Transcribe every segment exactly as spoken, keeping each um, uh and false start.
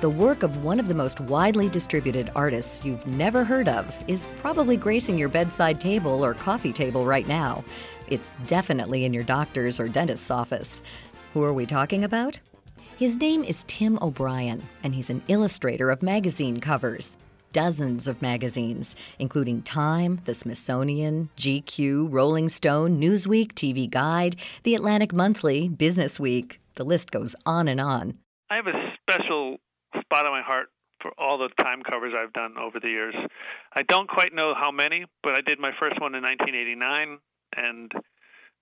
The work of one of the most widely distributed artists you've never heard of is probably gracing your bedside table or coffee table right now. It's definitely in your doctor's or dentist's office. Who are we talking about? His name is Tim O'Brien, and he's an illustrator of magazine covers. Dozens of magazines, including Time, The Smithsonian, G Q, Rolling Stone, Newsweek, T V Guide, The Atlantic Monthly, Businessweek. The list goes on and on. I have a special spot on my heart for all the Time covers I've done over the years. I don't quite know how many, but I did my first one in nineteen eighty-nine, and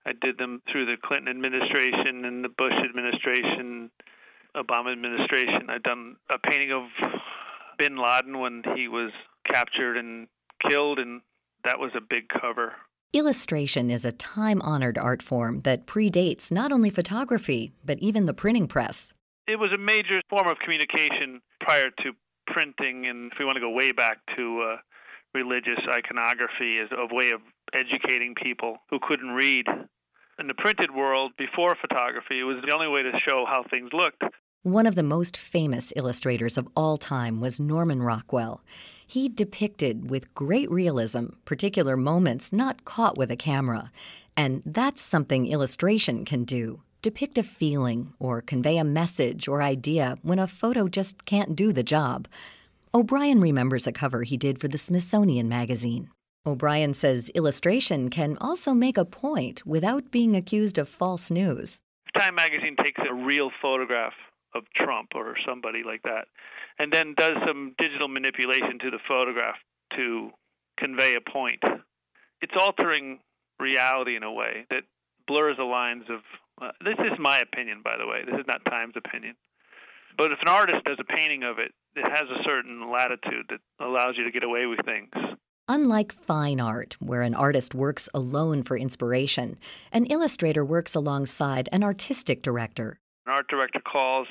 I did them through the Clinton administration and the Bush administration, Obama administration. I've done a painting of Bin Laden when he was captured and killed, and that was a big cover. Illustration is a time-honored art form that predates not only photography, but even the printing press. It was a major form of communication prior to printing, and if we want to go way back to uh, religious iconography as a way of educating people who couldn't read. In the printed world, before photography, it was the only way to show how things looked. One of the most famous illustrators of all time was Norman Rockwell. He depicted with great realism particular moments not caught with a camera, and that's something illustration can do. Depict a feeling or convey a message or idea when a photo just can't do the job. O'Brien remembers a cover he did for the Smithsonian magazine. O'Brien says illustration can also make a point without being accused of false news. Time magazine takes a real photograph of Trump or somebody like that and then does some digital manipulation to the photograph to convey a point. It's altering reality in a way that blurs the lines of Uh, this is my opinion, by the way. This is not Time's opinion. But if an artist does a painting of it, it has a certain latitude that allows you to get away with things. Unlike fine art, where an artist works alone for inspiration, an illustrator works alongside an artistic director. An art director calls,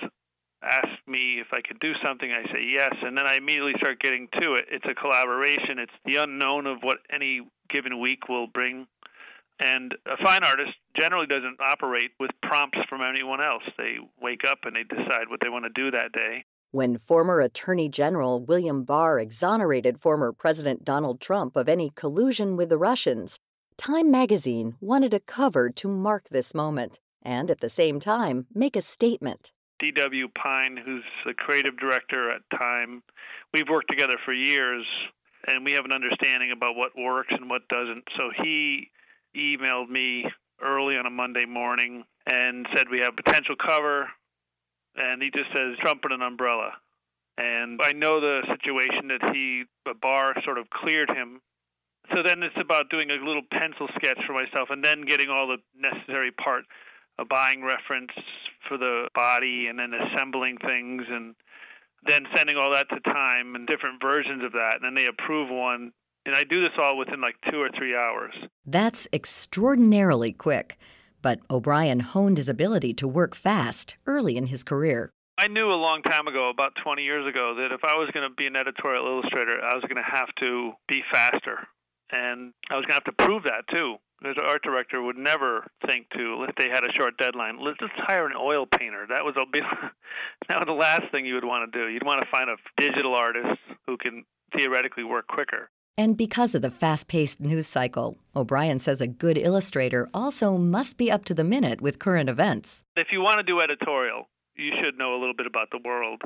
asks me if I could do something. I say yes, and then I immediately start getting to it. It's a collaboration. It's the unknown of what any given week will bring. And a fine artist generally doesn't operate with prompts from anyone else. They wake up and they decide what they want to do that day. When former Attorney General William Barr exonerated former President Donald Trump of any collusion with the Russians, Time magazine wanted a cover to mark this moment and at the same time make a statement. D W Pine, who's the creative director at Time, we've worked together for years and we have an understanding about what works and what doesn't. So he emailed me early on a Monday morning and said we have a potential cover, and he just says Trump in an umbrella. And I know the situation that he, a Barr sort of cleared him. So then it's about doing a little pencil sketch for myself and then getting all the necessary part, a buying reference for the body and then assembling things and then sending all that to Time and different versions of that. And then they approve one. And I do this all within like two or three hours. That's extraordinarily quick. But O'Brien honed his ability to work fast early in his career. I knew a long time ago, about twenty years ago, that if I was going to be an editorial illustrator, I was going to have to be faster. And I was going to have to prove that, too. Because an art director would never think to, if they had a short deadline, let's just hire an oil painter. That was, a bit, that was the last thing you would want to do. You'd want to find a digital artist who can theoretically work quicker. And because of the fast-paced news cycle, O'Brien says a good illustrator also must be up to the minute with current events. If you want to do editorial, you should know a little bit about the world.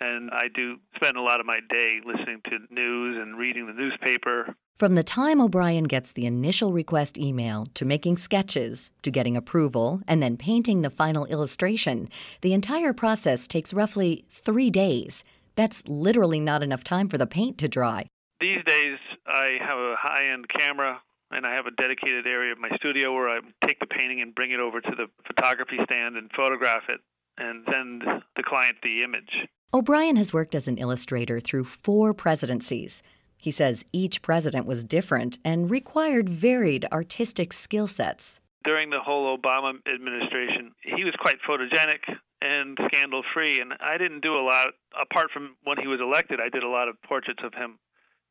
And I do spend a lot of my day listening to news and reading the newspaper. From the time O'Brien gets the initial request email to making sketches, to getting approval, and then painting the final illustration, the entire process takes roughly three days. That's literally not enough time for the paint to dry. These days, I have a high-end camera, and I have a dedicated area of my studio where I take the painting and bring it over to the photography stand and photograph it. and send the client the image. O'Brien has worked as an illustrator through four presidencies. He says each president was different and required varied artistic skill sets. During the whole Obama administration, he was quite photogenic and scandal-free, and I didn't do a lot. Apart from when he was elected, I did a lot of portraits of him.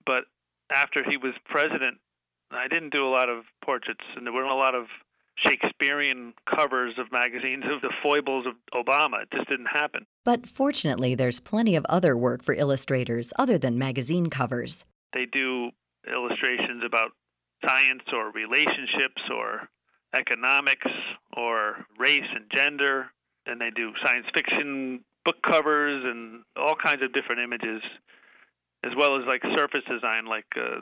But after he was president, I didn't do a lot of portraits, and there weren't a lot of Shakespearean covers of magazines of the foibles of Obama. It just didn't happen. But fortunately, there's plenty of other work for illustrators other than magazine covers. They do illustrations about science or relationships or economics or race and gender, and they do science fiction book covers and all kinds of different images, as well as like surface design, like uh,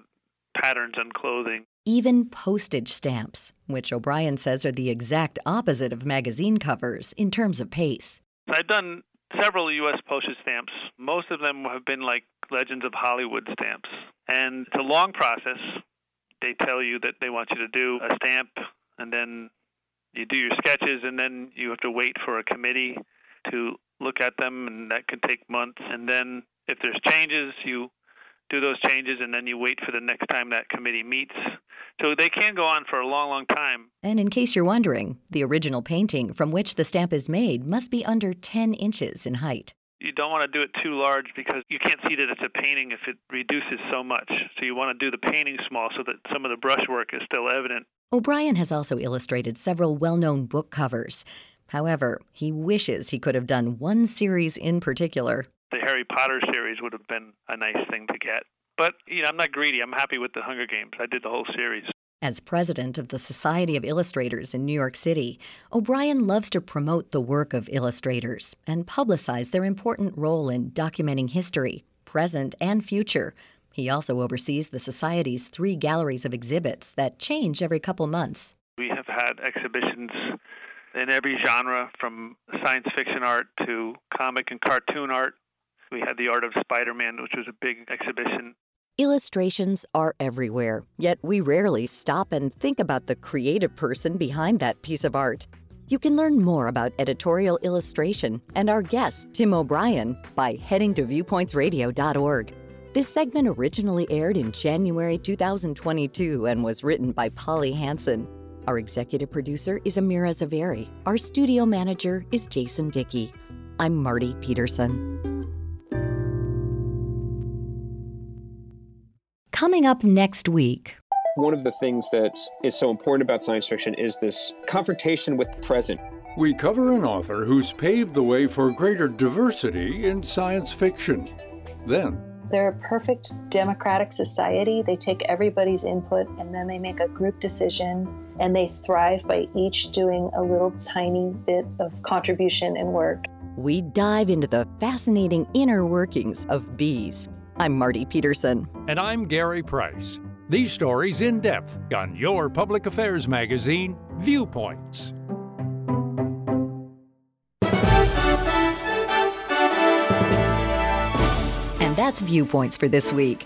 patterns on clothing. Even postage stamps, which O'Brien says are the exact opposite of magazine covers in terms of pace. I've done several U S postage stamps. Most of them have been like Legends of Hollywood stamps. And it's a long process. They tell you that they want you to do a stamp, and then you do your sketches, and then you have to wait for a committee to look at them, and that could take months. And then if there's changes, you do those changes, and then you wait for the next time that committee meets. So they can go on for a long, long time. And in case you're wondering, the original painting from which the stamp is made must be under ten inches in height. You don't want to do it too large because you can't see that it's a painting if it reduces so much. So you want to do the painting small so that some of the brushwork is still evident. O'Brien has also illustrated several well-known book covers. However, he wishes he could have done one series in particular. The Harry Potter series would have been a nice thing to get. But, you know, I'm not greedy. I'm happy with The Hunger Games. I did the whole series. As president of the Society of Illustrators in New York City, O'Brien loves to promote the work of illustrators and publicize their important role in documenting history, present and future. He also oversees the Society's three galleries of exhibits that change every couple months. We have had exhibitions in every genre, from science fiction art to comic and cartoon art. We had the art of Spider-Man, which was a big exhibition. Illustrations are everywhere, yet we rarely stop and think about the creative person behind that piece of art. You can learn more about editorial illustration and our guest, Tim O'Brien, by heading to viewpoints radio dot org. This segment originally aired in January two thousand twenty-two and was written by Polly Hansen. Our executive producer is Amira Zaveri. Our studio manager is Jason Dickey. I'm Marty Peterson. Coming up next week. One of the things that is so important about science fiction is this confrontation with the present. We cover an author who's paved the way for greater diversity in science fiction. Then, they're a perfect democratic society. They take everybody's input and then they make a group decision, and they thrive by each doing a little tiny bit of contribution and work. We dive into the fascinating inner workings of bees. I'm Marty Peterson. And I'm Gary Price. These stories in depth on your public affairs magazine, Viewpoints. And that's Viewpoints for this week.